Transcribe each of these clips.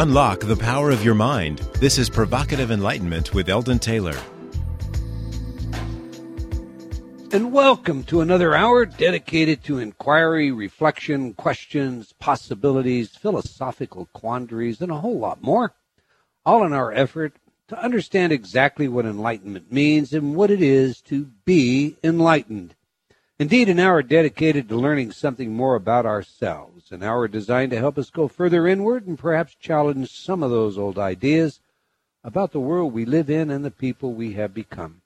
Unlock the power of your mind. This is Provocative Enlightenment with Eldon Taylor. And welcome to another hour dedicated to inquiry, reflection, questions, possibilities, philosophical quandaries, and a whole lot more, all in our effort to understand exactly what enlightenment means and what it is to be enlightened. Indeed, an hour dedicated to learning something more about ourselves, an hour designed to help us go further inward and perhaps challenge some of those old ideas about the world we live in and the people we have become.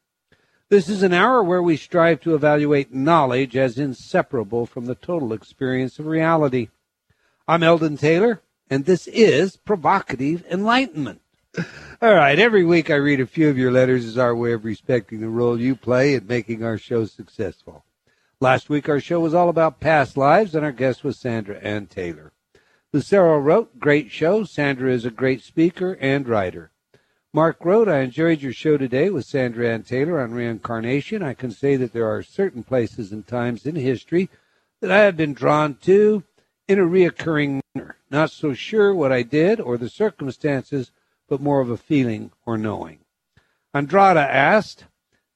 This is an hour where we strive to evaluate knowledge as inseparable from the total experience of reality. I'm Eldon Taylor, and this is Provocative Enlightenment. All right, every week I read a few of your letters as our way of respecting the role you play in making our show successful. Last week our show was all about past lives, and our guest was Sandra Ann Taylor. Lucero wrote, "Great show. Sandra is a great speaker and writer." Mark wrote, "I enjoyed your show today with Sandra Ann Taylor on reincarnation. I can say that there are certain places and times in history that I have been drawn to in a reoccurring manner. Not so sure what I did or the circumstances, but more of a feeling or knowing." Andrada asked,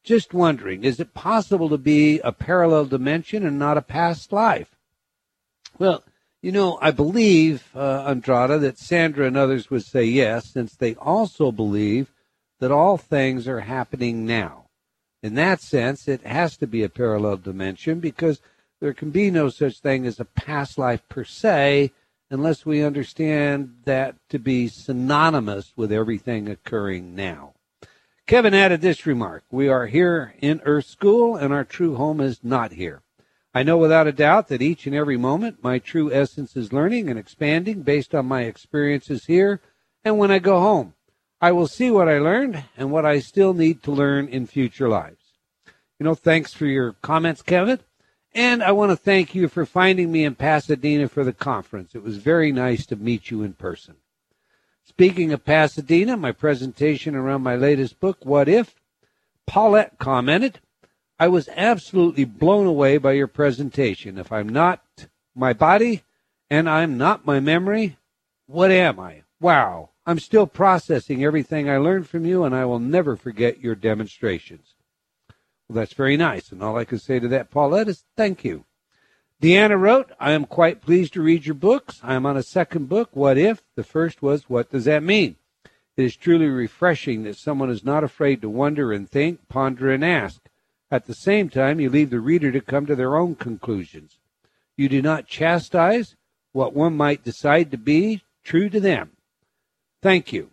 "Just wondering, is it possible to be a parallel dimension and not a past life?" Well, you know, I believe, Andrada, that Sandra and others would say yes, since they also believe that all things are happening now. In that sense, it has to be a parallel dimension because there can be no such thing as a past life per se unless we understand that to be synonymous with everything occurring now. Kevin added this remark, "We are here in Earth School, and our true home is not here. I know without a doubt that each and every moment my true essence is learning and expanding based on my experiences here, and when I go home, I will see what I learned and what I still need to learn in future lives." You know, thanks for your comments, Kevin, and I want to thank you for finding me in Pasadena for the conference. It was very nice to meet you in person. Speaking of Pasadena, my presentation around my latest book, What If?, Paulette commented, "I was absolutely blown away by your presentation. If I'm not my body and I'm not my memory, what am I? Wow, I'm still processing everything I learned from you, and I will never forget your demonstrations." Well, that's very nice, and all I can say to that, Paulette, is thank you. Deanna wrote, "I am quite pleased to read your books. I am on a second book, What If? The first was What Does That Mean? It is truly refreshing that someone is not afraid to wonder and think, ponder and ask. At the same time, you leave the reader to come to their own conclusions. You do not chastise what one might decide to be true to them. Thank you."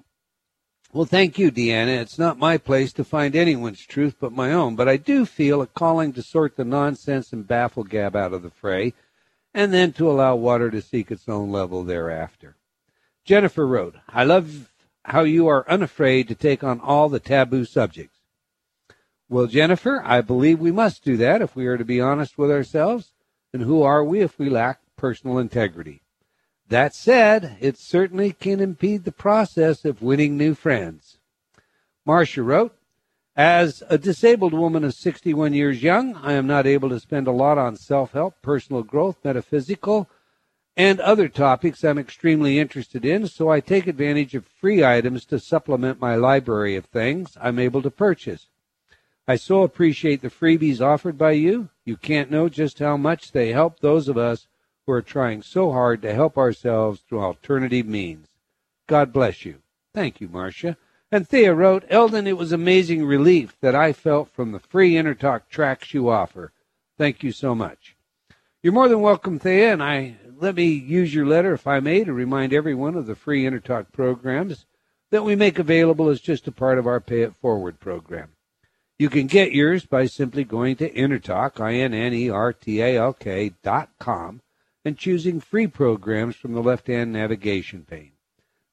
Well, thank you, Deanna. It's not my place to find anyone's truth but my own, but I do feel a calling to sort the nonsense and bafflegab out of the fray, and then to allow water to seek its own level thereafter. Jennifer wrote, "I love how you are unafraid to take on all the taboo subjects." Well, Jennifer, I believe we must do that if we are to be honest with ourselves, and who are we if we lack personal integrity? That said, it certainly can impede the process of winning new friends. Marcia wrote, "As a disabled woman of 61 years young, I am not able to spend a lot on self-help, personal growth, metaphysical, and other topics I'm extremely interested in, so I take advantage of free items to supplement my library of things I'm able to purchase. I so appreciate the freebies offered by you. You can't know just how much they help those of us who are trying so hard to help ourselves through alternative means. God bless you." Thank you, Marcia. And Thea wrote, "Eldon, it was amazing relief that I felt from the free InnerTalk tracks you offer. Thank you so much." You're more than welcome, Thea, and let me use your letter, if I may, to remind everyone of the free InnerTalk programs that we make available as just a part of our Pay It Forward program. You can get yours by simply going to InnerTalk, InnerTalk.com, and choosing free programs from the left-hand navigation pane.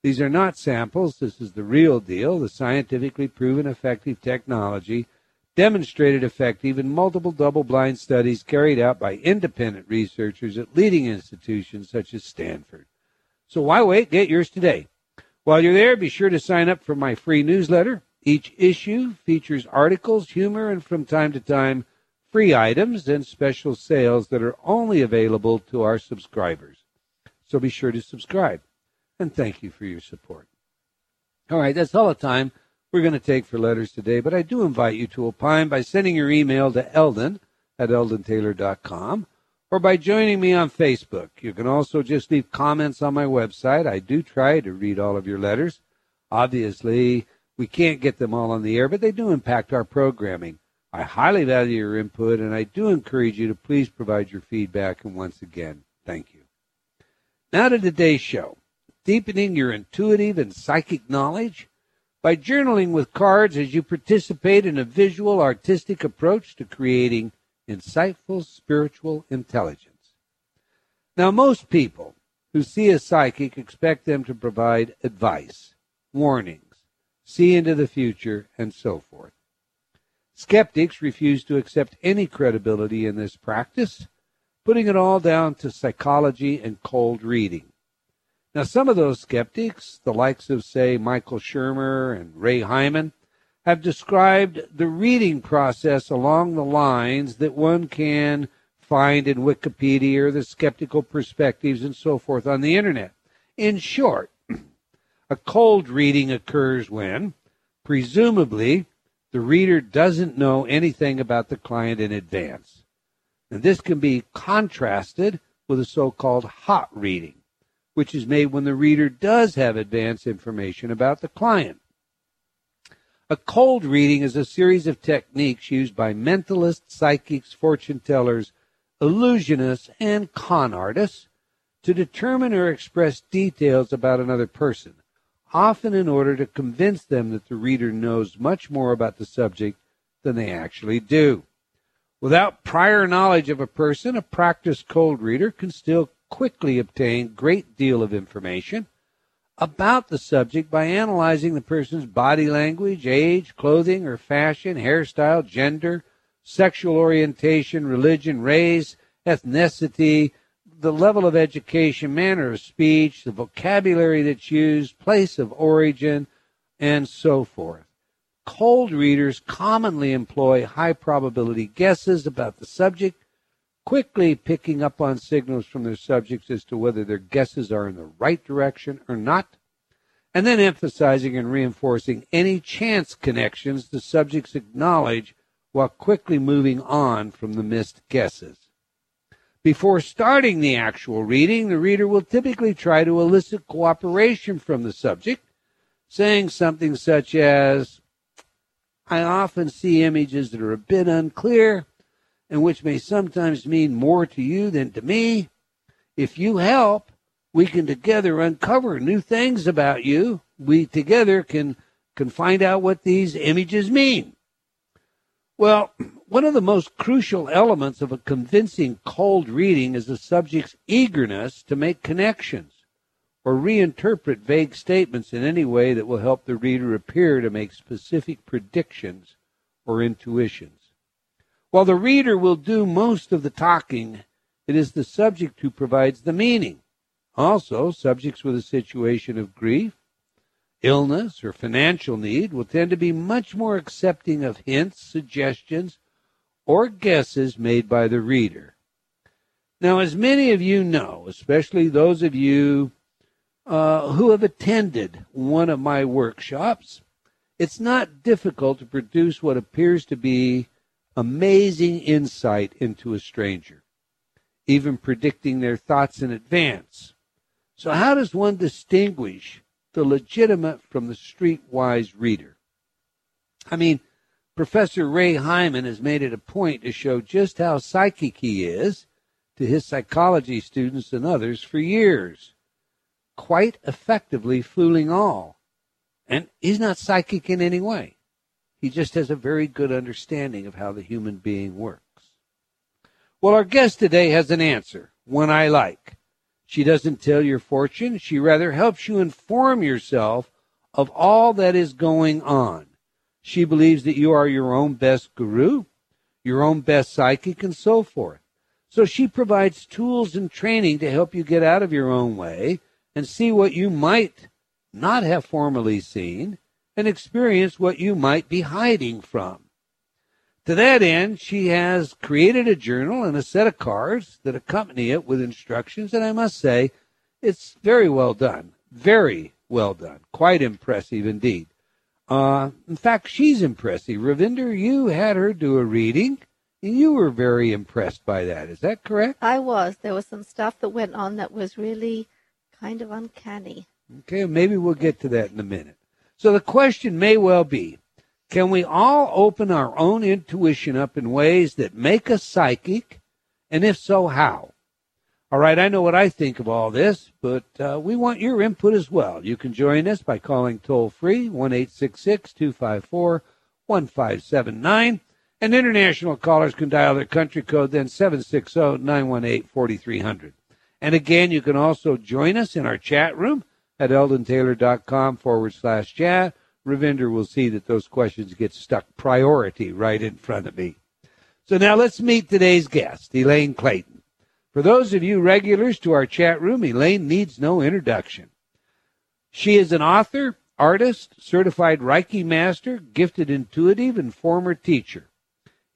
These are not samples. This is the real deal, the scientifically proven effective technology, demonstrated effective in multiple double-blind studies carried out by independent researchers at leading institutions such as Stanford. So why wait? Get yours today. While you're there, be sure to sign up for my free newsletter. Each issue features articles, humor, and from time to time, free items and special sales that are only available to our subscribers. So be sure to subscribe. and thank you for your support. All right, that's all the time we're going to take for letters today, but I do invite you to opine by sending your email to eldon@eldontaylor.com or by joining me on Facebook. You can also just leave comments on my website. I do try to read all of your letters. Obviously, we can't get them all on the air, but they do impact our programming. I highly value your input, and I do encourage you to please provide your feedback. And once again, thank you. Now to today's show, deepening your intuitive and psychic knowledge by journaling with cards as you participate in a visual artistic approach to creating insightful spiritual intelligence. Now, most people who see a psychic expect them to provide advice, warnings, see into the future, and so forth. Skeptics refuse to accept any credibility in this practice, putting it all down to psychology and cold reading. Now, some of those skeptics, the likes of, say, Michael Shermer and Ray Hyman, have described the reading process along the lines that one can find in Wikipedia or the skeptical perspectives and so forth on the Internet. In short, a cold reading occurs when, presumably, the reader doesn't know anything about the client in advance. And this can be contrasted with a so-called hot reading, which is made when the reader does have advanced information about the client. A cold reading is a series of techniques used by mentalists, psychics, fortune tellers, illusionists, and con artists to determine or express details about another person, often in order to convince them that the reader knows much more about the subject than they actually do. Without prior knowledge of a person, a practiced cold reader can still quickly obtain a great deal of information about the subject by analyzing the person's body language, age, clothing or fashion, hairstyle, gender, sexual orientation, religion, race, ethnicity, the level of education, manner of speech, the vocabulary that's used, place of origin, and so forth. Cold readers commonly employ high-probability guesses about the subject, quickly picking up on signals from their subjects as to whether their guesses are in the right direction or not, and then emphasizing and reinforcing any chance connections the subjects acknowledge while quickly moving on from the missed guesses. Before starting the actual reading, the reader will typically try to elicit cooperation from the subject, saying something such as, "I often see images that are a bit unclear, and which may sometimes mean more to you than to me. If you help, we can together uncover new things about you. We together can find out what these images mean." Well, one of the most crucial elements of a convincing cold reading is the subject's eagerness to make connections or reinterpret vague statements in any way that will help the reader appear to make specific predictions or intuitions. While the reader will do most of the talking, it is the subject who provides the meaning. Also, subjects with a situation of grief, illness, or financial need will tend to be much more accepting of hints, suggestions, or guesses made by the reader. Now, as many of you know, especially those of you who have attended one of my workshops, it's not difficult to produce what appears to be amazing insight into a stranger, even predicting their thoughts in advance. So how does one distinguish the legitimate from the streetwise reader? I mean, Professor Ray Hyman has made it a point to show just how psychic he is to his psychology students and others for years, quite effectively fooling all. And he's not psychic in any way. He just has a very good understanding of how the human being works. Well, our guest today has an answer, one I like. She doesn't tell your fortune. She rather helps you inform yourself of all that is going on. She believes that you are your own best guru, your own best psychic, and so forth. So she provides tools and training to help you get out of your own way and see what you might not have formerly seen, and experience what you might be hiding from. To that end, she has created a journal and a set of cards that accompany it with instructions, and I must say, it's very well done. Very well done. Quite impressive indeed. In fact, she's impressive. Ravinder, you had her do a reading, and you were very impressed by that. Is that correct? I was. There was some stuff that went on that was really kind of uncanny. Okay, maybe we'll get to that in a minute. So the question may well be, can we all open our own intuition up in ways that make us psychic? And if so, how? All right, I know what I think of all this, but we want your input as well. You can join us by calling toll-free 1-866-254-1579. And international callers can dial their country code, then 760-918-4300. And again, you can also join us in our chat room at EldonTaylor.com/chat. Ravinder will see that those questions get stuck priority right in front of me. So now let's meet today's guest, Elaine Clayton. For those of you regulars to our chat room, Elaine needs no introduction. She is an author, artist, certified Reiki master, gifted intuitive, and former teacher.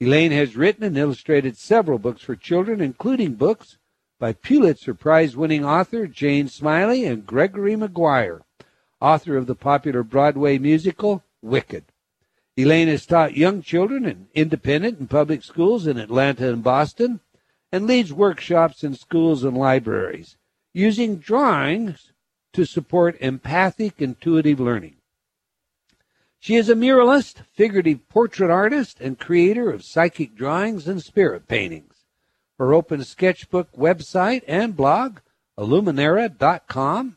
Elaine has written and illustrated several books for children, including books by Pulitzer Prize-winning author Jane Smiley and Gregory Maguire, author of the popular Broadway musical Wicked. Elaine has taught young children in independent and public schools in Atlanta and Boston, and leads workshops in schools and libraries, using drawings to support empathic, intuitive learning. She is a muralist, figurative portrait artist, and creator of psychic drawings and spirit paintings. Her open sketchbook website and blog, Illuminara.com,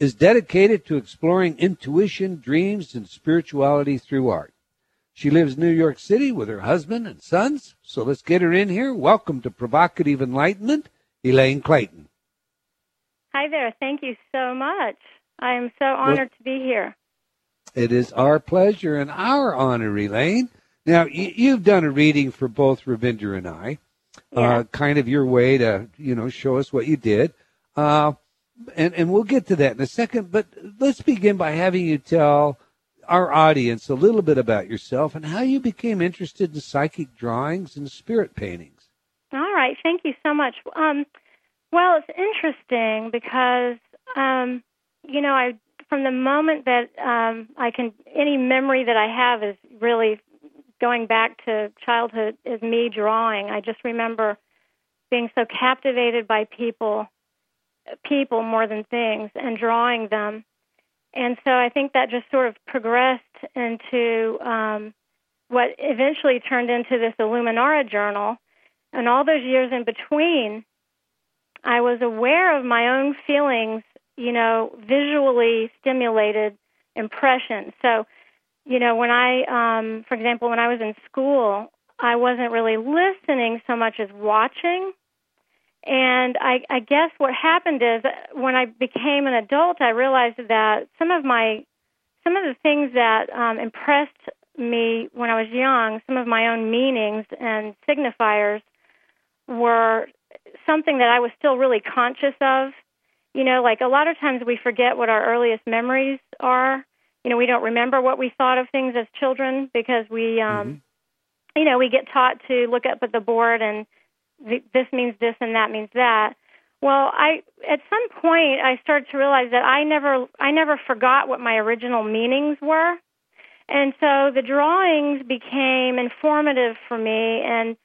is dedicated to exploring intuition, dreams, and spirituality through art. She lives in New York City with her husband and sons, so let's get her in here. Welcome to Provocative Enlightenment, Elaine Clayton. Hi there. Thank you so much. I am so honored to be here. It is our pleasure and our honor, Elaine. Now, you've done a reading for both Ravinder and I, kind of your way to, show us what you did. And we'll get to that in a second, but let's begin by having you tell our audience a little bit about yourself and how you became interested in psychic drawings and spirit paintings. All right. Thank you so much. Well, it's interesting because, from the moment that any memory that I have is really going back to childhood is me drawing. I just remember being so captivated by people more than things, and drawing them. And so I think that just sort of progressed into what eventually turned into this Illuminara journal. And all those years in between, I was aware of my own feelings, visually stimulated impression. So, when I, for example, when I was in school, I wasn't really listening so much as watching. And I guess what happened is when I became an adult, I realized that some of the things that impressed me when I was young, some of my own meanings and signifiers, were something that I was still really conscious of. Like a lot of times we forget what our earliest memories are. We don't remember what we thought of things as children because we, we get taught to look up at the board and this means this and that means that. Well, at some point I started to realize that I never forgot what my original meanings were. And so the drawings became informative for me, and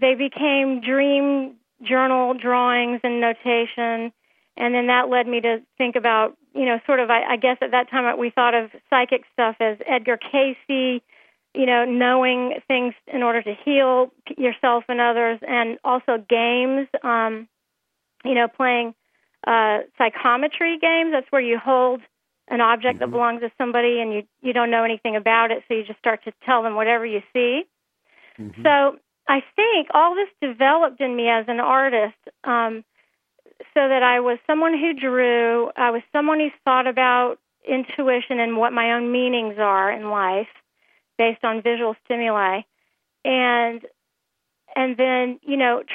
they became dream journal drawings and notation. And then that led me to think about, I guess at that time we thought of psychic stuff as Edgar Cayce, knowing things in order to heal yourself and others, and also games, playing psychometry games. That's where you hold an object that belongs to somebody and you don't know anything about it, so you just start to tell them whatever you see. Mm-hmm. So I think all this developed in me as an artist, so that I was someone who drew, I was someone who thought about intuition and what my own meanings are in life, based on visual stimuli, and then,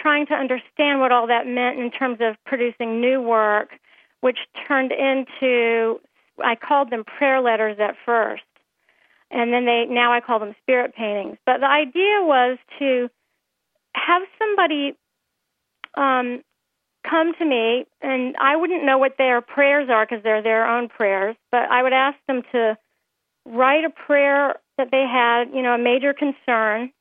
trying to understand what all that meant in terms of producing new work, which turned into, I called them prayer letters at first, and then now I call them spirit paintings. But the idea was to have somebody come to me, and I wouldn't know what their prayers are because they're their own prayers, but I would ask them to write a prayer that they had, you know, a major concern,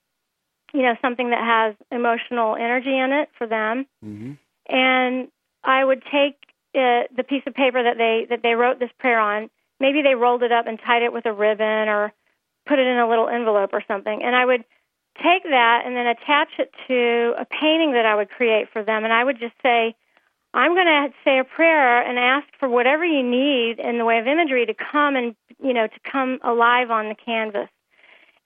you know, something that has emotional energy in it for them. Mm-hmm. And I would take the piece of paper that they wrote this prayer on. Maybe they rolled it up and tied it with a ribbon or put it in a little envelope or something. And I would take that and then attach it to a painting that I would create for them. And I would just say, I'm going to say a prayer and ask for whatever you need in the way of imagery to come and, you know, to come alive on the canvas.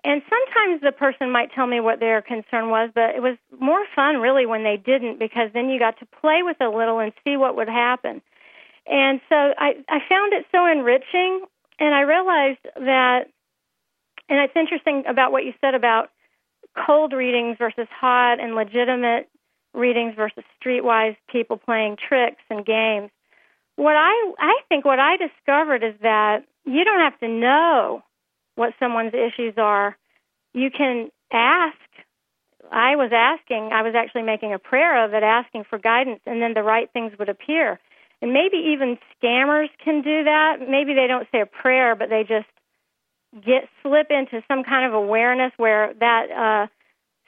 And sometimes the person might tell me what their concern was, but it was more fun really when they didn't, because then you got to play with a little and see what would happen. And so I found it so enriching, and I realized that, and it's interesting about what you said about cold readings versus hot and legitimate readings versus streetwise people playing tricks and games. What I discovered is that you don't have to know what someone's issues are. You can ask. I was actually making a prayer of it, asking for guidance, and then the right things would appear. And maybe even scammers can do that. Maybe they don't say a prayer, but they just slip into some kind of awareness where that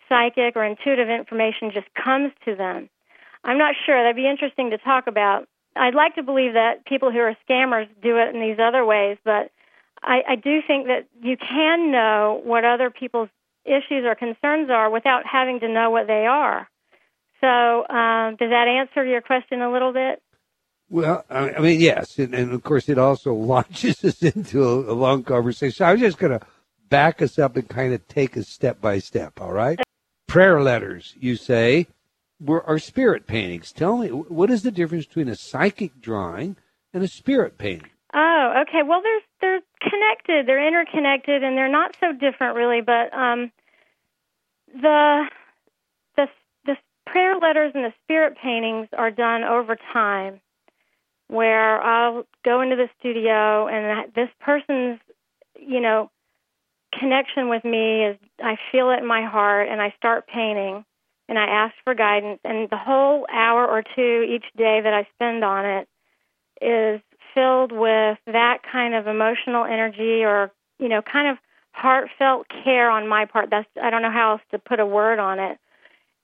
psychic or intuitive information just comes to them. I'm not sure. That'd be interesting to talk about. I'd like to believe that people who are scammers do it in these other ways, but I do think that you can know what other people's issues or concerns are without having to know what they are. So does that answer your question a little bit? Well, I mean, yes, and of course it also launches us into a long conversation. So I'm just going to back us up and kind of take us step by step, all right? Prayer letters, you say, are spirit paintings. Tell me, what is the difference between a psychic drawing and a spirit painting? Oh, okay. Well, they're connected. They're interconnected, and they're not so different, really. But the prayer letters and the spirit paintings are done over time, where I'll go into the studio and this person's, you know, connection with me is I feel it in my heart, and I start painting and I ask for guidance, and the whole hour or two each day that I spend on it is filled with that kind of emotional energy or, you know, kind of heartfelt care on my part. I don't know how else to put a word on it.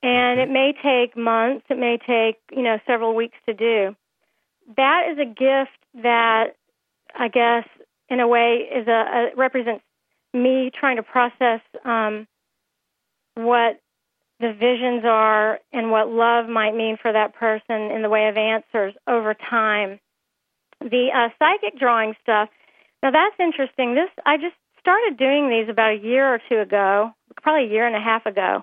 And it may take months, it may take, you know, several weeks to do. That is a gift that, I guess, in a way, is represents me trying to process what the visions are and what love might mean for that person in the way of answers over time. The psychic drawing stuff, now that's interesting. I just started doing these about a year or two ago, probably a year and a half ago.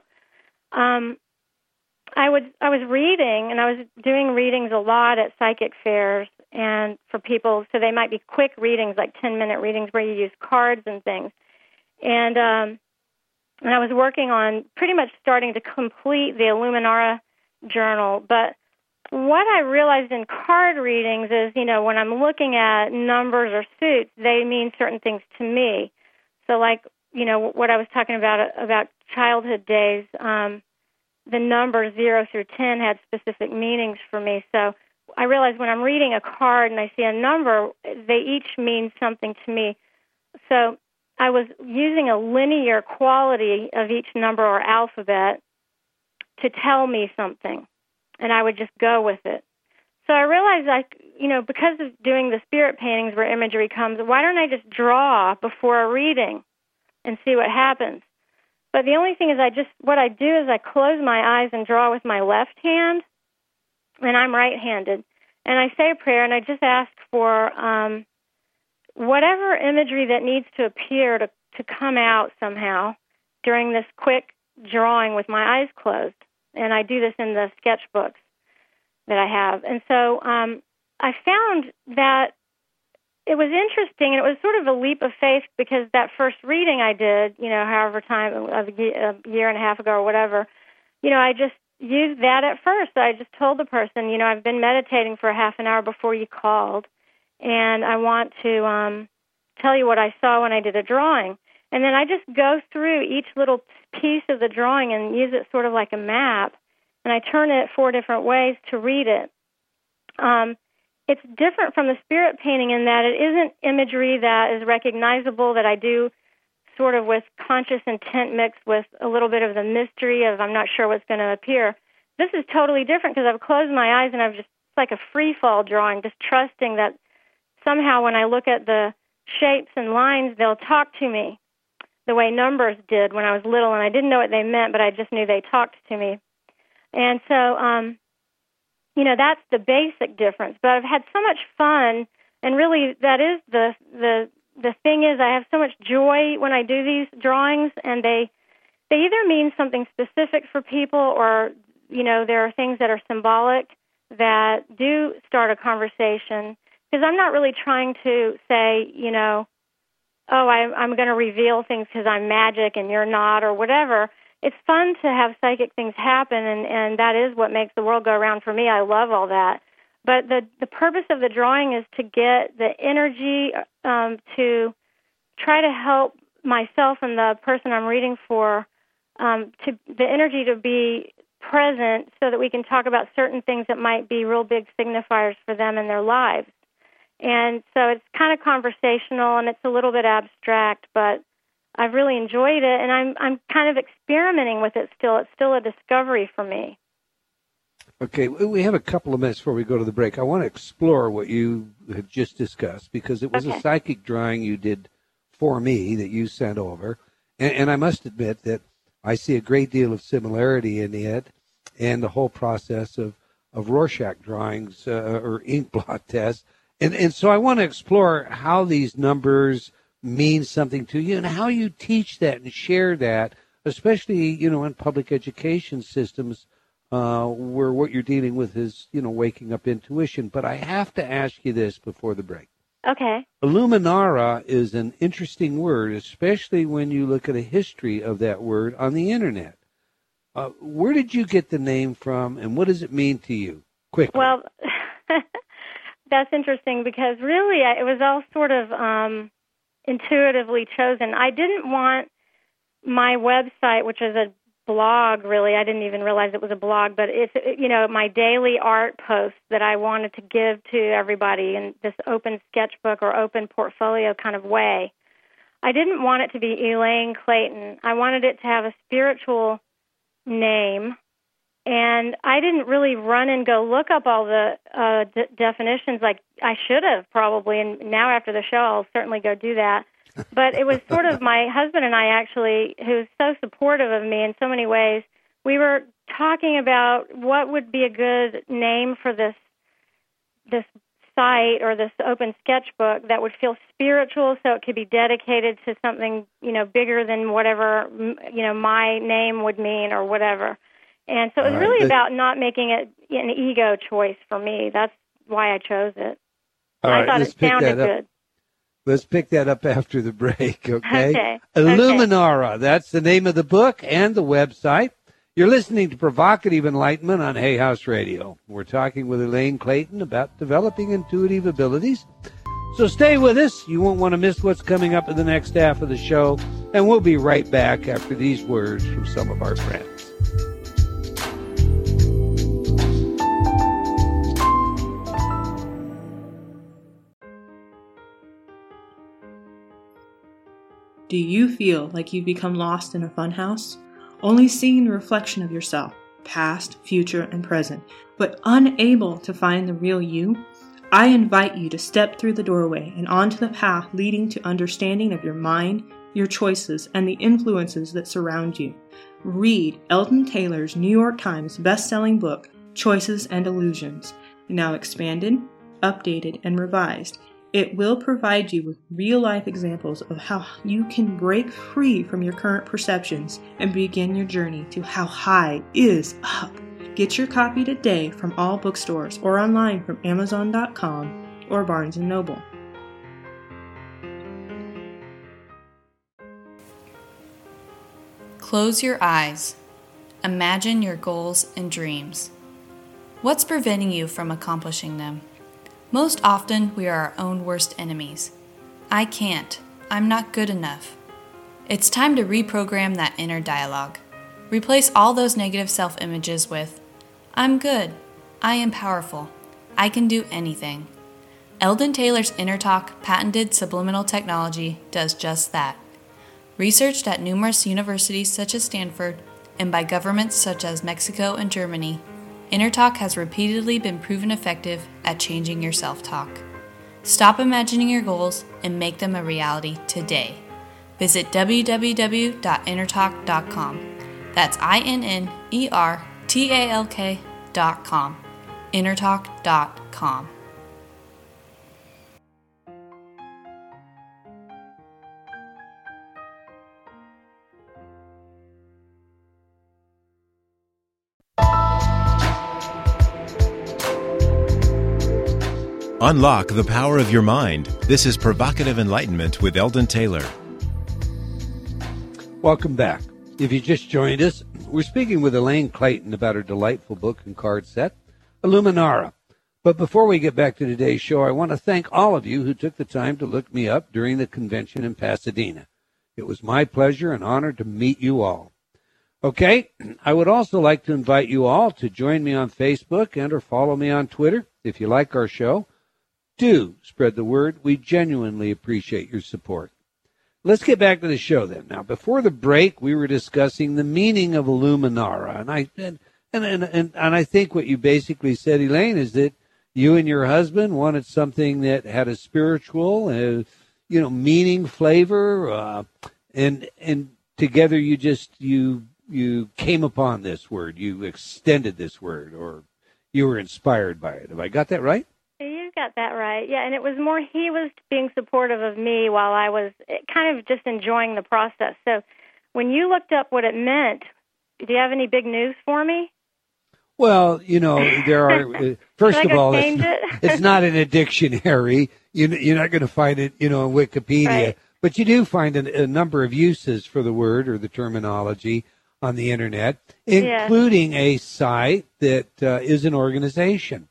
I was reading, and I was doing readings a lot at psychic fairs and for people, so they might be quick readings, like 10-minute readings where you use cards and things. And I was working on pretty much starting to complete the Illuminara journal. But what I realized in card readings is, you know, when I'm looking at numbers or suits, they mean certain things to me. So like, you know, what I was talking about childhood days, the numbers 0 through 10 had specific meanings for me. So I realize when I'm reading a card and I see a number, they each mean something to me. So I was using a linear quality of each number or alphabet to tell me something, and I would just go with it. So I realized, because of doing the spirit paintings where imagery comes, why don't I just draw before a reading and see what happens? But the only thing is what I do is I close my eyes and draw with my left hand, and I'm right-handed. And I say a prayer, and I just ask for whatever imagery that needs to appear to come out somehow during this quick drawing with my eyes closed. And I do this in the sketchbooks that I have. And so I found that it was interesting, and it was sort of a leap of faith because that first reading I did, you know, a year and a half ago or whatever, you know, I just used that at first. I just told the person, you know, I've been meditating for half an hour before you called, and I want to tell you what I saw when I did a drawing. And then I just go through each little piece of the drawing and use it sort of like a map, and I turn it 4 different ways to read it. It's different from the spirit painting in that it isn't imagery that is recognizable, that I do sort of with conscious intent mixed with a little bit of the mystery of I'm not sure what's going to appear. This is totally different because I've closed my eyes and I've just, it's like a free fall drawing, just trusting that somehow when I look at the shapes and lines, they'll talk to me the way numbers did when I was little, and I didn't know what they meant, but I just knew they talked to me. And so, you know, that's the basic difference. But I've had so much fun, and really that is the thing is I have so much joy when I do these drawings, and they either mean something specific for people or, you know, there are things that are symbolic that do start a conversation. Because I'm not really trying to say, you know, oh, I'm going to reveal things because I'm magic and you're not or whatever. It's fun to have psychic things happen, and that is what makes the world go around for me. I love all that. But the purpose of the drawing is to get the energy to try to help myself and the person I'm reading for, to the energy to be present so that we can talk about certain things that might be real big signifiers for them in their lives. And so it's kind of conversational, and it's a little bit abstract, but I've really enjoyed it, and I'm kind of experimenting with it still. It's still a discovery for me. Okay, we have a couple of minutes before we go to the break. I want to explore what you have just discussed, because it was a psychic drawing you did for me that you sent over, and I must admit that I see a great deal of similarity in it and the whole process of Rorschach drawings or ink blot tests. And so I want to explore how these numbers mean something to you and how you teach that and share that, especially, you know, in public education systems where what you're dealing with is, you know, waking up intuition. But I have to ask you this before the break. Okay. Illuminara is an interesting word, especially when you look at a history of that word on the Internet. Where did you get the name from, and what does it mean to you? Quickly. Well, that's interesting because really it was all sort of intuitively chosen. I didn't want my website, which is a blog, really. I didn't even realize it was a blog, but it's, you know, my daily art posts that I wanted to give to everybody in this open sketchbook or open portfolio kind of way. I didn't want it to be Elaine Clayton. I wanted it to have a spiritual name. And I didn't really run and go look up all the definitions like I should have probably, and now after the show I'll certainly go do that. But it was sort of my husband and I actually, who's so supportive of me in so many ways, we were talking about what would be a good name for this site or this open sketchbook that would feel spiritual so it could be dedicated to something, you know, bigger than whatever, you know, my name would mean or whatever. And so it was really about not making it an ego choice for me. That's why I chose it. I thought it sounded good. Let's pick that up after the break, okay? Okay. Illuminara, that's the name of the book and the website. You're listening to Provocative Enlightenment on Hay House Radio. We're talking with Elaine Clayton about developing intuitive abilities. So stay with us. You won't want to miss what's coming up in the next half of the show. And we'll be right back after these words from some of our friends. Do you feel like you've become lost in a funhouse, only seeing the reflection of yourself, past, future, and present, but unable to find the real you? I invite you to step through the doorway and onto the path leading to understanding of your mind, your choices, and the influences that surround you. Read Eldon Taylor's New York Times best-selling book, Choices and Illusions, now expanded, updated, and revised. It will provide you with real-life examples of how you can break free from your current perceptions and begin your journey to how high is up. Get your copy today from all bookstores or online from Amazon.com or Barnes & Noble. Close your eyes. Imagine your goals and dreams. What's preventing you from accomplishing them? Most often, we are our own worst enemies. I can't. I'm not good enough. It's time to reprogram that inner dialogue. Replace all those negative self-images with, I'm good. I am powerful. I can do anything. Eldon Taylor's InnerTalk patented subliminal technology does just that. Researched at numerous universities such as Stanford and by governments such as Mexico and Germany, InnerTalk has repeatedly been proven effective at changing your self-talk. Stop imagining your goals and make them a reality today. Visit www.innertalk.com. That's InnerTalk.com. InnerTalk.com. Unlock the power of your mind. This is Provocative Enlightenment with Eldon Taylor. Welcome back. If you just joined us, we're speaking with Elaine Clayton about her delightful book and card set, Illuminara. But before we get back to today's show, I want to thank all of you who took the time to look me up during the convention in Pasadena. It was my pleasure and honor to meet you all. Okay, I would also like to invite you all to join me on Facebook and or follow me on Twitter if you like our show. Do spread the word. We genuinely appreciate your support. Let's get back to the show then. Now, before the break, we were discussing the meaning of Illuminara, and I think what you basically said, Elaine, is that you and your husband wanted something that had a spiritual, meaning, flavor, and together you just you came upon this word, you extended this word, or you were inspired by it. Have I got that right? Got that right. Yeah, and it was more he was being supportive of me while I was kind of just enjoying the process. So when you looked up what it meant, do you have any big news for me? Well, there are, first of all, it's not in a dictionary. You're not going to find it, in Wikipedia. Right. But you do find a number of uses for the word or the terminology on the Internet, including a site that is an organization.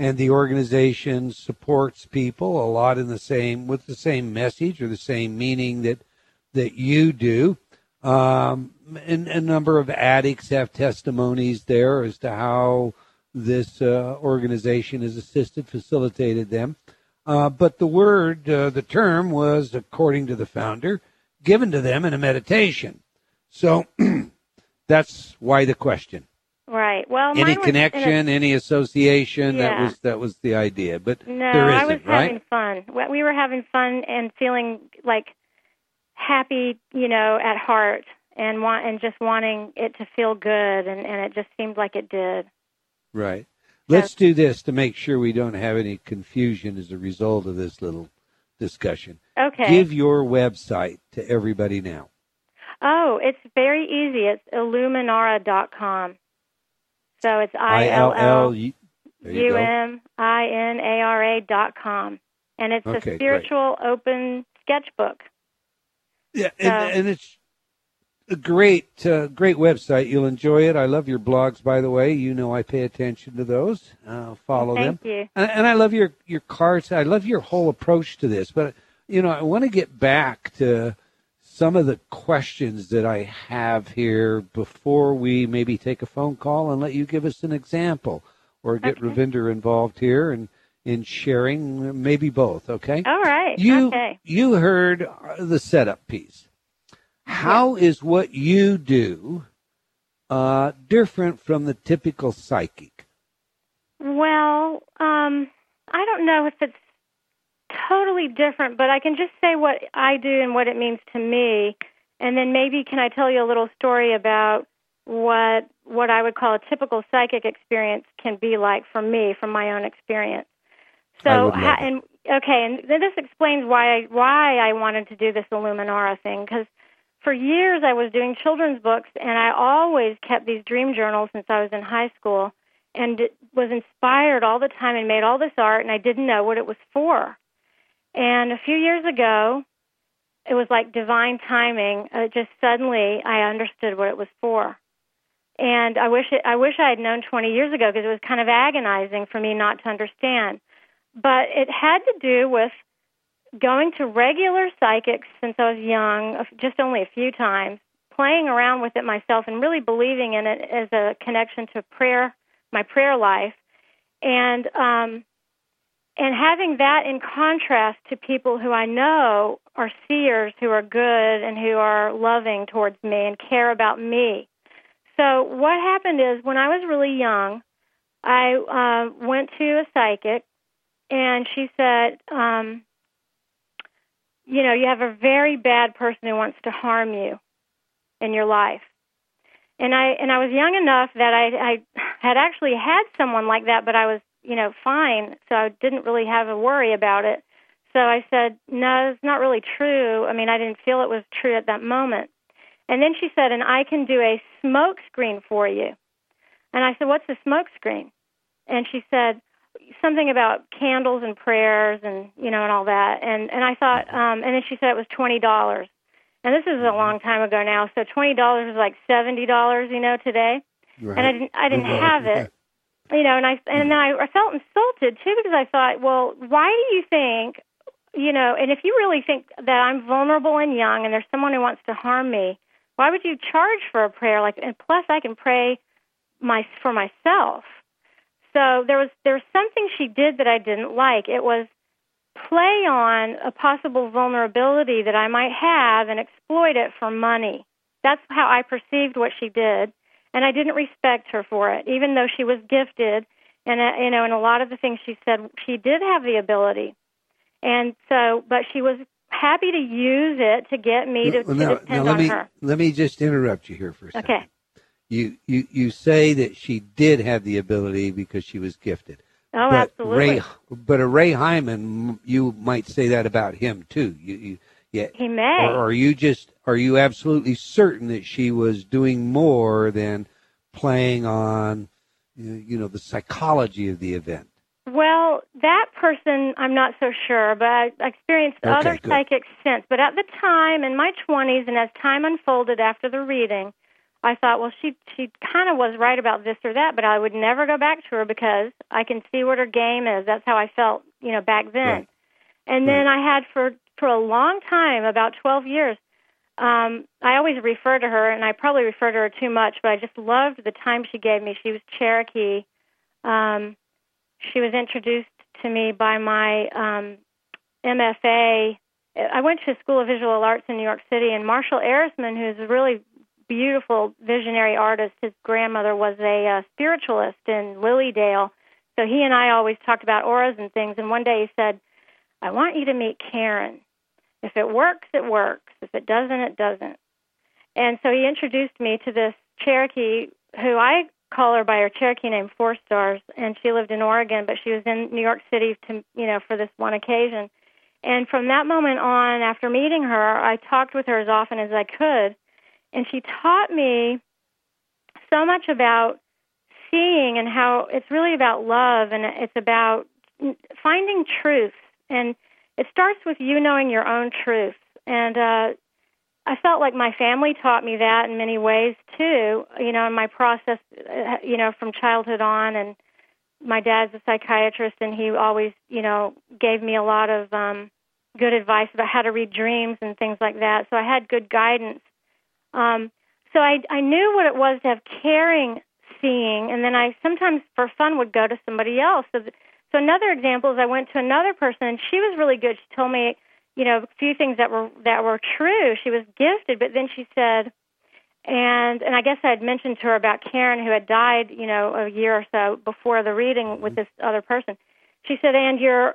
And the organization supports people a lot with the same message or the same meaning that you do. And a number of addicts have testimonies there as to how this organization has facilitated them. But the word, the term was, according to the founder, given to them in a meditation. So that's why the question. Right. Well, any connection, any association, that was the idea. But no, there isn't, I was having fun. We were having fun and feeling like happy, at heart, and just wanting it to feel good, and it just seemed like it did. Right. Let's do this to make sure we don't have any confusion as a result of this little discussion. Okay. Give your website to everybody now. Oh, it's very easy. It's Illuminara.com. So it's ILLUMINARA.com, and it's a spiritual open sketchbook. Yeah, so, and it's a great website. You'll enjoy it. I love your blogs, by the way. I pay attention to those. Follow them. Thank you. And I love your cards. I love your whole approach to this. But I want to get back to some of the questions that I have here before we maybe take a phone call and let you give us an example or get Ravinder involved here and in sharing, maybe both, okay? All right. You heard the setup piece. How is what you do different from the typical psychic? Well, I don't know if it's totally different, but I can just say what I do and what it means to me, and then maybe can I tell you a little story about what I would call a typical psychic experience can be like for me, from my own experience. So, and this explains why I wanted to do this Illuminara thing, because for years I was doing children's books, and I always kept these dream journals since I was in high school, and was inspired all the time and made all this art, and I didn't know what it was for. And a few years ago, it was like divine timing. Just suddenly, I understood what it was for. And I wish I had known 20 years ago, because it was kind of agonizing for me not to understand. But it had to do with going to regular psychics since I was young, just only a few times, playing around with it myself and really believing in it as a connection to prayer, my prayer life, And having that in contrast to people who I know are seers, who are good and who are loving towards me and care about me. So what happened is, when I was really young, I went to a psychic, and she said, you know, you have a very bad person who wants to harm you in your life. And I was young enough that I had actually had someone like that, but I was, you know, fine, so I didn't really have a worry about it. So I said, no, it's not really true. I mean, I didn't feel it was true at that moment. And then she said, and I can do a smoke screen for you. And I said, what's a smoke screen? And she said something about candles and prayers and, you know, and all that. And I thought, and then she said it was $20. And this is a long time ago now, so $20 was like $70, you know, today. Right. And I didn't have it, you know. And then I felt insulted too, because I thought, well, why do you think, you know? And if you really think that I'm vulnerable and young, and there's someone who wants to harm me, why would you charge for a prayer? Like, and plus, I can pray for myself. So there was something she did that I didn't like. It was play on a possible vulnerability that I might have and exploit it for money. That's how I perceived what she did, and I didn't respect her for it, even though she was gifted, and you know, and a lot of the things she said, she did have the ability, and so, but she was happy to use it to get me to depend on her. Let me just interrupt you here for a second. Okay. You say that she did have the ability because she was gifted. Oh, but absolutely. But a Ray Hyman, you might say that about him too. Yeah. He may. Or are you absolutely certain that she was doing more than playing on, you know, the psychology of the event? Well, that person, I'm not so sure, but I experienced other psychics since. But at the time, in my 20s, and as time unfolded after the reading, I thought, well, she kind of was right about this or that, but I would never go back to her because I can see what her game is. That's how I felt, you know, back then. Right. And then I had for a long time, about 12 years, I always refer to her, and I probably refer to her too much, but I just loved the time she gave me. She was Cherokee. She was introduced to me by my MFA. I went to a School of Visual Arts in New York City, and Marshall Erisman, who's a really beautiful visionary artist. His grandmother was a spiritualist in Lilydale, so he and I always talked about auras and things, and one day he said, I want you to meet Karen. If it works, it works. If it doesn't, it doesn't. And so he introduced me to this Cherokee, who I call her by her Cherokee name, Four Stars, and she lived in Oregon, but she was in New York City to, you know, for this one occasion. And from that moment on, after meeting her, I talked with her as often as I could. And she taught me so much about seeing and how it's really about love, and it's about finding truth. And it starts with you knowing your own truth. And I felt like my family taught me that in many ways, too, you know, in my process, you know, from childhood on. And my dad's a psychiatrist, and he always, you know, gave me a lot of good advice about how to read dreams and things like that. So I had good guidance. So I knew what it was to have caring seeing, and then I sometimes for fun would go to somebody else. So another example is I went to another person, and she was really good. She told me, you know, a few things that were true. She was gifted, but then she said, and I guess I had mentioned to her about Karen, who had died, you know, a year or so before the reading with this other person. She said, and your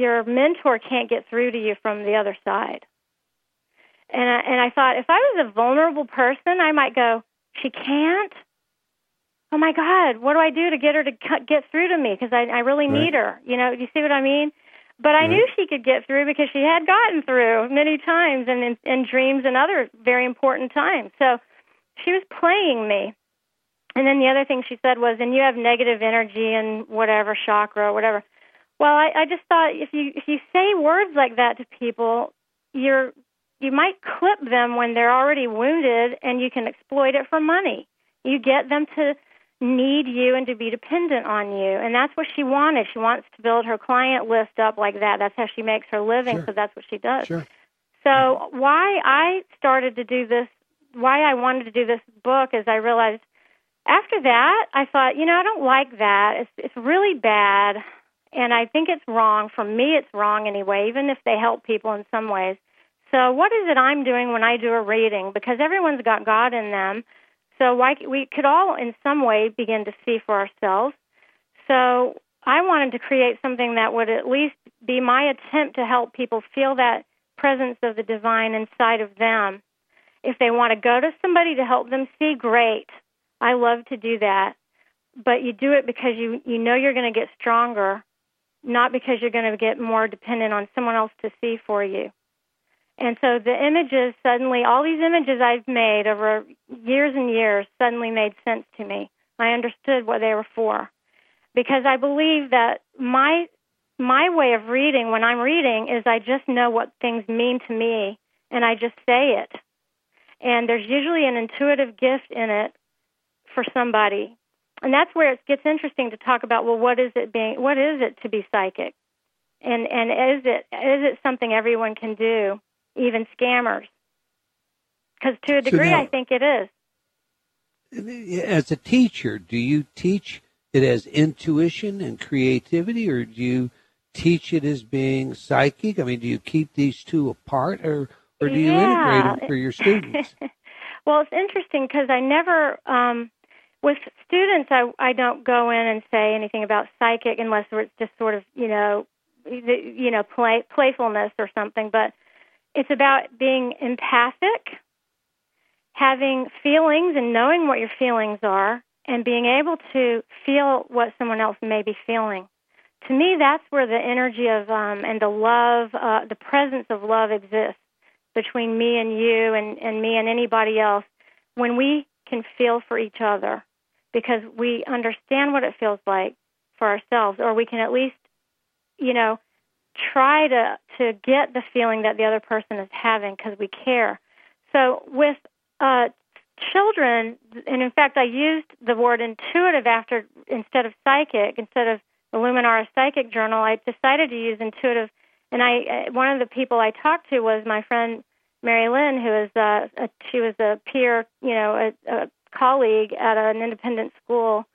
mentor can't get through to you from the other side. And I thought, if I was a vulnerable person, I might go, she can't? Oh, my God, what do I do to get her to get through to me? Because I really need her. You know, you see what I mean? But I knew she could get through because she had gotten through many times and in dreams and other very important times. So she was playing me. And then the other thing she said was, and you have negative energy and whatever, chakra or whatever. Well, I just thought if you say words like that to people, you might clip them when they're already wounded, and you can exploit it for money. You get them to need you and to be dependent on you, and that's what she wanted. She wants to build her client list up like that. That's how she makes her living, so that's what she does. Sure. So why I wanted to do this book is I realized after that, I thought, I don't like that. It's really bad, and I think it's wrong. For me, it's wrong anyway, even if they help people in some ways. So what is it I'm doing when I do a reading? Because everyone's got God in them, so we could all in some way begin to see for ourselves. So I wanted to create something that would at least be my attempt to help people feel that presence of the divine inside of them. If they want to go to somebody to help them see, great. I love to do that. But you do it because you know you're going to get stronger, not because you're going to get more dependent on someone else to see for you. And so the images suddenly, all these images I've made over years and years suddenly made sense to me. I understood what they were for. Because I believe that my way of reading when I'm reading is I just know what things mean to me, and I just say it. And there's usually an intuitive gift in it for somebody. And that's where it gets interesting to talk about, well, what is it to be psychic? And is it something everyone can do, even scammers? Because to a degree, I think it is. As a teacher, do you teach it as intuition and creativity, or do you teach it as being psychic? I mean, do you keep these two apart, or do you integrate them for your students? Well, it's interesting because I never, with students, I don't go in and say anything about psychic unless it's just sort of, playfulness or something. But it's about being empathic, having feelings and knowing what your feelings are, and being able to feel what someone else may be feeling. To me, that's where the energy of and the love, the presence of love exists between me and you and me and anybody else, when we can feel for each other because we understand what it feels like for ourselves, or we can at least, try to get the feeling that the other person is having because we care. So with children, and in fact I used the word intuitive instead of psychic, instead of Illuminara Psychic Journal, I decided to use intuitive. And one of the people I talked to was my friend Mary Lynn, who is she was a peer, a colleague at an independent school,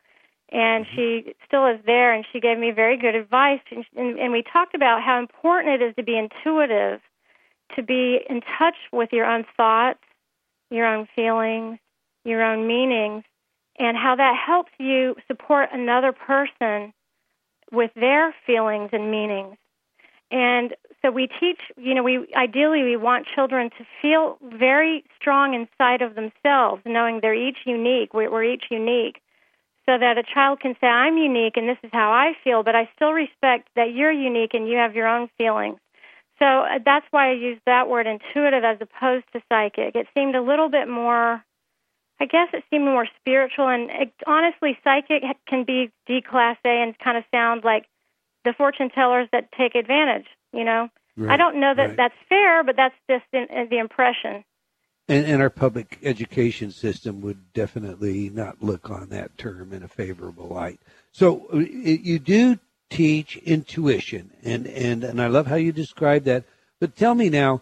and she still is there, and she gave me very good advice, and we talked about how important it is to be intuitive, to be in touch with your own thoughts, your own feelings, your own meanings, and how that helps you support another person with their feelings and meanings. And so we teach, we want children to feel very strong inside of themselves, knowing they're each unique, we're each unique, so that a child can say, I'm unique and this is how I feel, but I still respect that you're unique and you have your own feelings. So that's why I use that word intuitive as opposed to psychic. It seemed a little bit more, I guess it seemed more spiritual. And honestly, psychic can be D-class A and kind of sound like the fortune tellers that take advantage, Right, I don't know that that's fair, but that's just the impression. And our public education system would definitely not look on that term in a favorable light. So you do teach intuition, and I love how you describe that. But tell me now,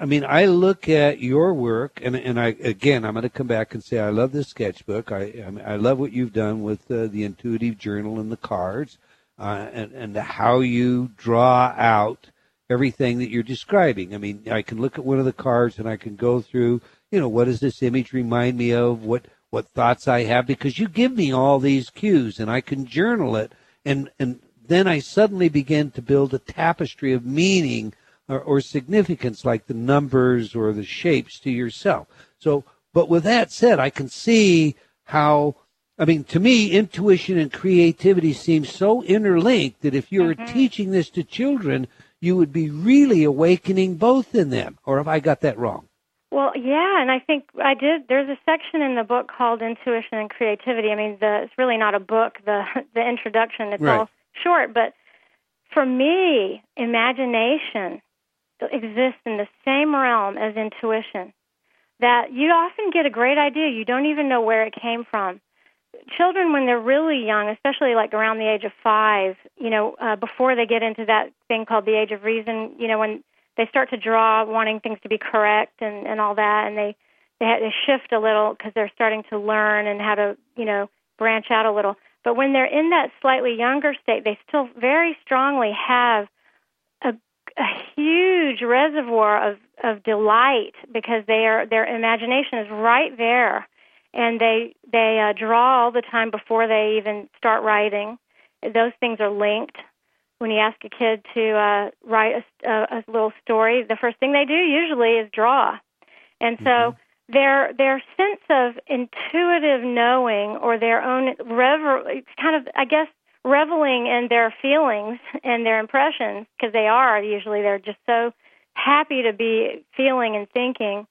I mean, I look at your work, and I'm going to come back and say I love this sketchbook. I love what you've done with the intuitive journal and the cards. And how you draw out everything that you're describing. I mean, I can look at one of the cards and I can go through, what does this image remind me of, what thoughts I have, because you give me all these cues and I can journal it. And then I suddenly begin to build a tapestry of meaning or significance, like the numbers or the shapes to yourself. So, but with that said, I can see how... I mean, to me, intuition and creativity seem so interlinked that if you were teaching this to children, you would be really awakening both in them. Or have I got that wrong? Well, yeah, and I think I did. There's a section in the book called Intuition and Creativity. I mean, it's really not a book, the introduction. It's all short. But for me, imagination exists in the same realm as intuition, that you often get a great idea. You don't even know where it came from. Children, when they're really young, especially like around the age of 5, before they get into that thing called the age of reason, when they start to draw, wanting things to be correct and all that, and they they had to shift a little because they're starting to learn and how to, you know, branch out a little. But when they're in that slightly younger state, they still very strongly have a huge reservoir of delight because they are, their imagination is right there, and they draw all the time before they even start writing. Those things are linked. When you ask a kid to write a little story, the first thing they do usually is draw. And so their sense of intuitive knowing, or their own reveling in their feelings and their impressions, because they are usually, they're just so happy to be feeling and thinking.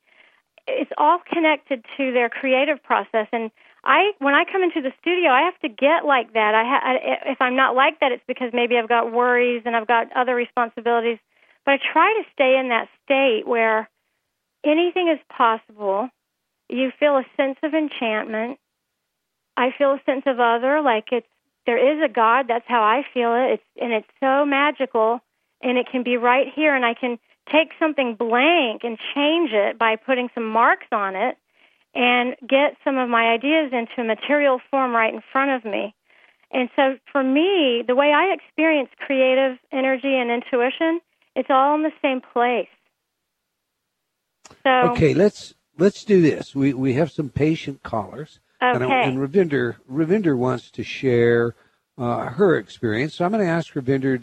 It's all connected to their creative process. And when I come into the studio, I have to get like that. If I'm not like that, it's because maybe I've got worries and I've got other responsibilities. But I try to stay in that state where anything is possible. You feel a sense of enchantment. I feel a sense of other, like there is a God. That's how I feel it. It's so magical, and it can be right here, and I can take something blank and change it by putting some marks on it and get some of my ideas into material form right in front of me. And so for me, the way I experience creative energy and intuition, it's all in the same place. So, okay, let's do this. We have some patient callers, okay. And Ravinder wants to share her experience. So I'm going to ask Ravinder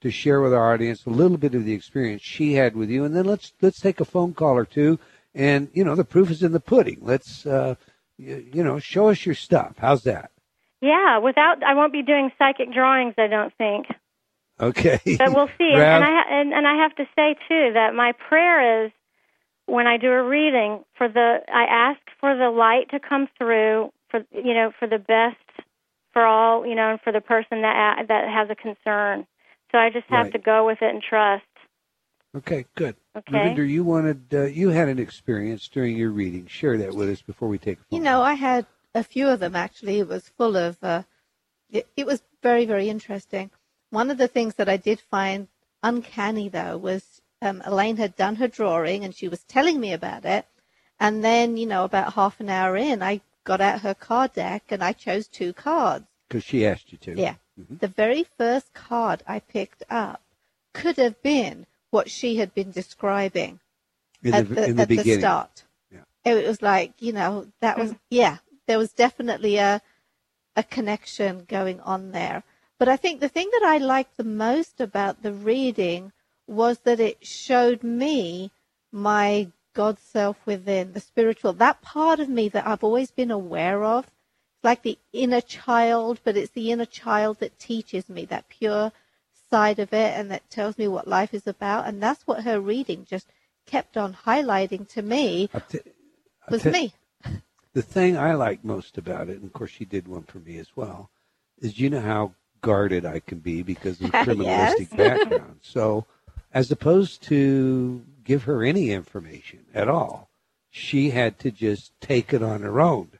to share with our audience a little bit of the experience she had with you, and then let's take a phone call or two. And, you know, the proof is in the pudding. Let's, show us your stuff. How's that? Yeah, I won't be doing psychic drawings, I don't think. Okay. But we'll see. And I have to say, too, that my prayer is, when I do a reading, I ask for the light to come through, for the best for all, and for the person that has a concern. So I just have to go with it and trust. Okay, good. Okay. Ravinder, you had an experience during your reading. Share that with us before we take a phone. I had a few of them, actually. It was full of, it was very, very interesting. One of the things that I did find uncanny, though, was Elaine had done her drawing, and she was telling me about it. And then, about half an hour in, I got out her card deck, and I chose two cards. Because she asked you to. Yeah. Mm-hmm. The very first card I picked up could have been what she had been describing at the start. Yeah. It was like, that was, there was definitely a connection going on there. But I think the thing that I liked the most about the reading was that it showed me my God self within, the spiritual, that part of me that I've always been aware of. It's like the inner child, but it's the inner child that teaches me, that pure side of it, and that tells me what life is about. And that's what her reading just kept on highlighting to me. Me. The thing I like most about it, and of course she did one for me as well, is how guarded I can be because of criminalistic background. So as opposed to give her any information at all, she had to just take it on her own.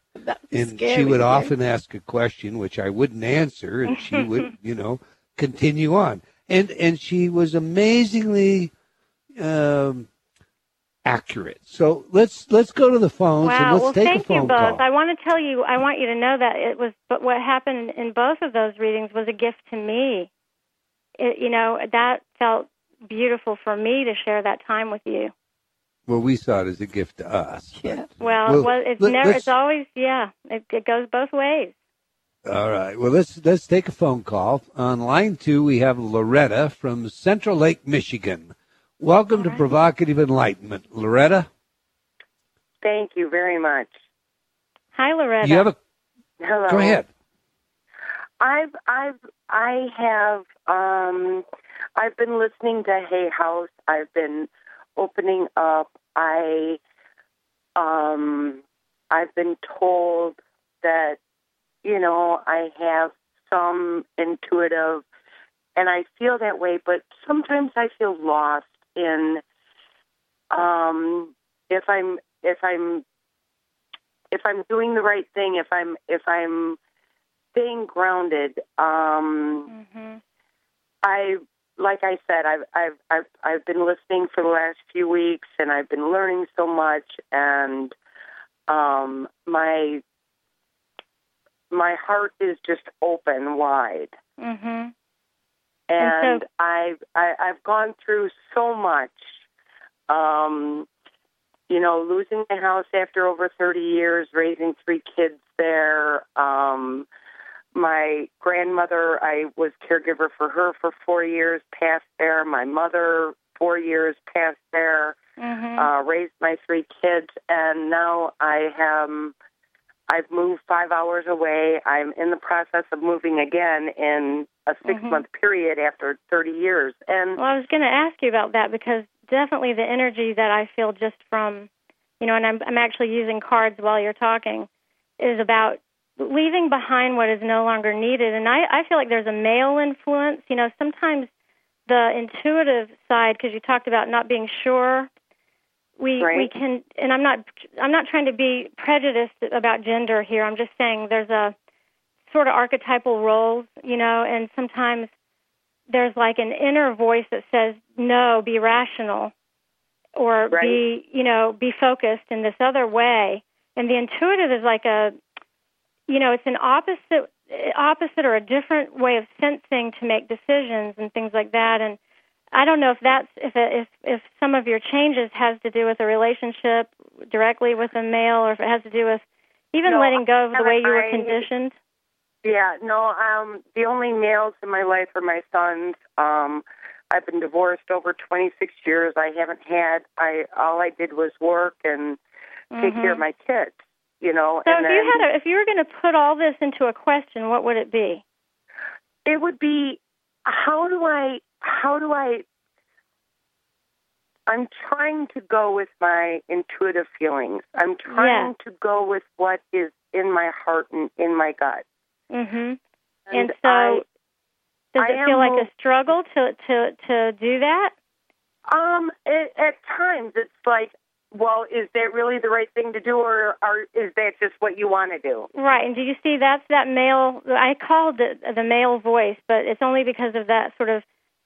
And she would often ask a question which I wouldn't answer, and she would, continue on. And she was amazingly accurate. So let's go to the phones and let's take a phone call. Wow, well, thank you both. I want you to know that what happened in both of those readings was a gift to me. That felt beautiful for me to share that time with you. Well, we saw it as a gift to us. Yeah. Well, it goes both ways. All right. Well, let's take a phone call. On line 2, we have Loretta from Central Lake, Michigan. Welcome to Provocative Enlightenment, Loretta. Thank you very much. Hi, Loretta. Hello. Go ahead. I've been listening to Hay House. I've been opening up. I've been told that, I have some intuitive, and I feel that way, but sometimes I feel lost in if I'm doing the right thing, if I'm staying grounded. I've been listening for the last few weeks, and I've been learning so much, and My heart is just open wide. Mm-hmm. And so, I've gone through so much. Losing my house after over 30 years, raising three kids there. My grandmother, I was caregiver for her for 4 years, passed there. My mother, 4 years, passed there. Mm-hmm. Raised my three kids, and now I've moved 5 hours away. I'm in the process of moving again in a six-month mm-hmm. period after 30 years. And well, I was going to ask you about that, because definitely the energy that I feel just from, and I'm actually using cards while you're talking, is about leaving behind what is no longer needed. And I feel like there's a male influence. Sometimes the intuitive side, because you talked about not being sure. We can, and I'm not trying to be prejudiced about gender here. I'm just saying there's a sort of archetypal roles, and sometimes there's like an inner voice that says, no, be rational, or be focused in this other way. And the intuitive is like a, it's an opposite or a different way of sensing to make decisions and things like that. And I don't know if that's if some of your changes has to do with a relationship directly with a male, or if it has to do with even letting go of the way you were conditioned. Yeah, no. The only males in my life are my sons. I've been divorced over 26 years. I haven't had. All I did was work and take mm-hmm. care of my kids. So and if you were going to put all this into a question, what would it be? It would be, I'm trying to go with my intuitive feelings. I'm trying to go with what is in my heart and in my gut. Mm-hmm. And so does it feel like a struggle to do that? At times it's like, well, is that really the right thing to do, or is that just what you want to do? Right, and do you see that's that male, I called it the male voice, but it's only because of that sort of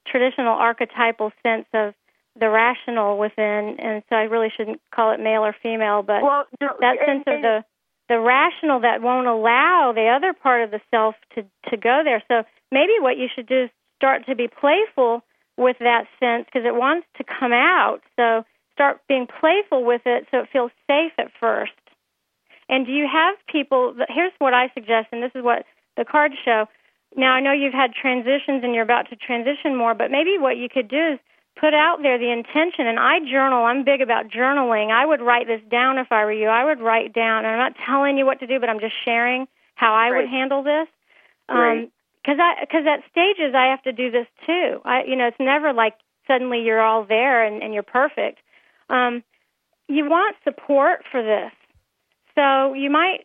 traditional archetypal sense of the rational within, and so I really shouldn't call it male or female, but that sense of the rational that won't allow the other part of the self to go there. So maybe what you should do is start to be playful with that sense, because it wants to come out, so start being playful with it so it feels safe at first. And do you have people, here's what I suggest, and this is what the cards show. Now, I know you've had transitions and you're about to transition more, but maybe what you could do is put out there the intention, and I journal. I'm big about journaling. I would write this down if I were you. I would write down, and I'm not telling you what to do, but I'm just sharing how I would handle this. Because at stages, I have to do this too. It's never like suddenly you're all there and you're perfect. You want support for this, so you might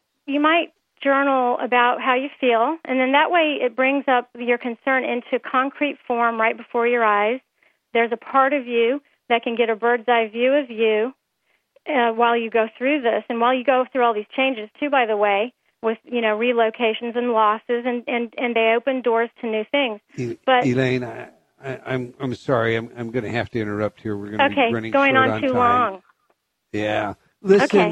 journal about how you feel, and then that way it brings up your concern into concrete form right before your eyes. There's a part of you that can get a bird's eye view of you while you go through this, and while you go through all these changes too. By the way, with relocations and losses, and they open doors to new things. But Elaine, I'm sorry. I'm going to have to interrupt here. We're going to be running short on time. Okay, going on too long. Yeah. Listen,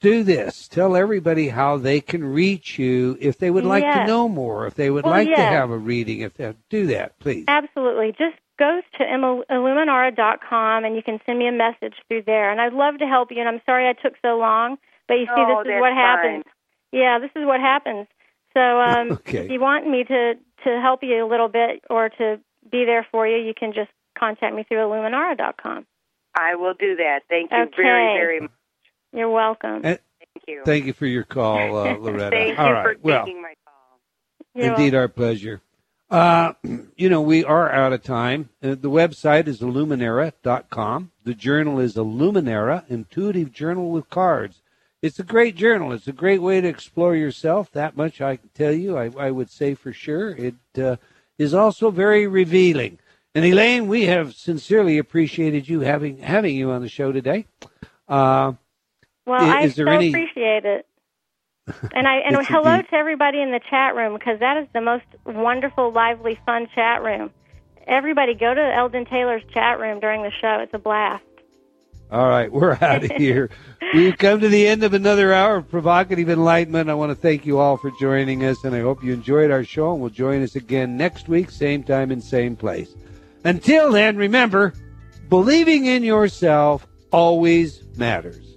do this. Tell everybody how they can reach you if they would like to know more, if they would to have a reading. If they do that, please. Absolutely. Just go to Illuminara.com, and you can send me a message through there. And I'd love to help you, and I'm sorry I took so long. But you see, this is what happens. Yeah, this is what happens. So if you want me to help you a little bit or to be there for you, you can just contact me through Illuminara.com. I will do that. Thank you very, very much. You're welcome. And thank you. Thank you for your call, Loretta. Thank you for taking my call. Indeed, our pleasure. We are out of time. The website is Illuminara.com. The journal is Illuminara, Intuitive Journal with Cards. It's a great journal. It's a great way to explore yourself. That much I can tell you. I would say for sure. It is also very revealing. And Elaine, we have sincerely appreciated you having you on the show today. I appreciate it. And hello to everybody in the chat room, because that is the most wonderful, lively, fun chat room. Everybody go to Eldon Taylor's chat room during the show. It's a blast. All right, we're out of here. We've come to the end of another hour of Provocative Enlightenment. I want to thank you all for joining us, and I hope you enjoyed our show and will join us again next week, same time and same place. Until then, remember, believing in yourself always matters.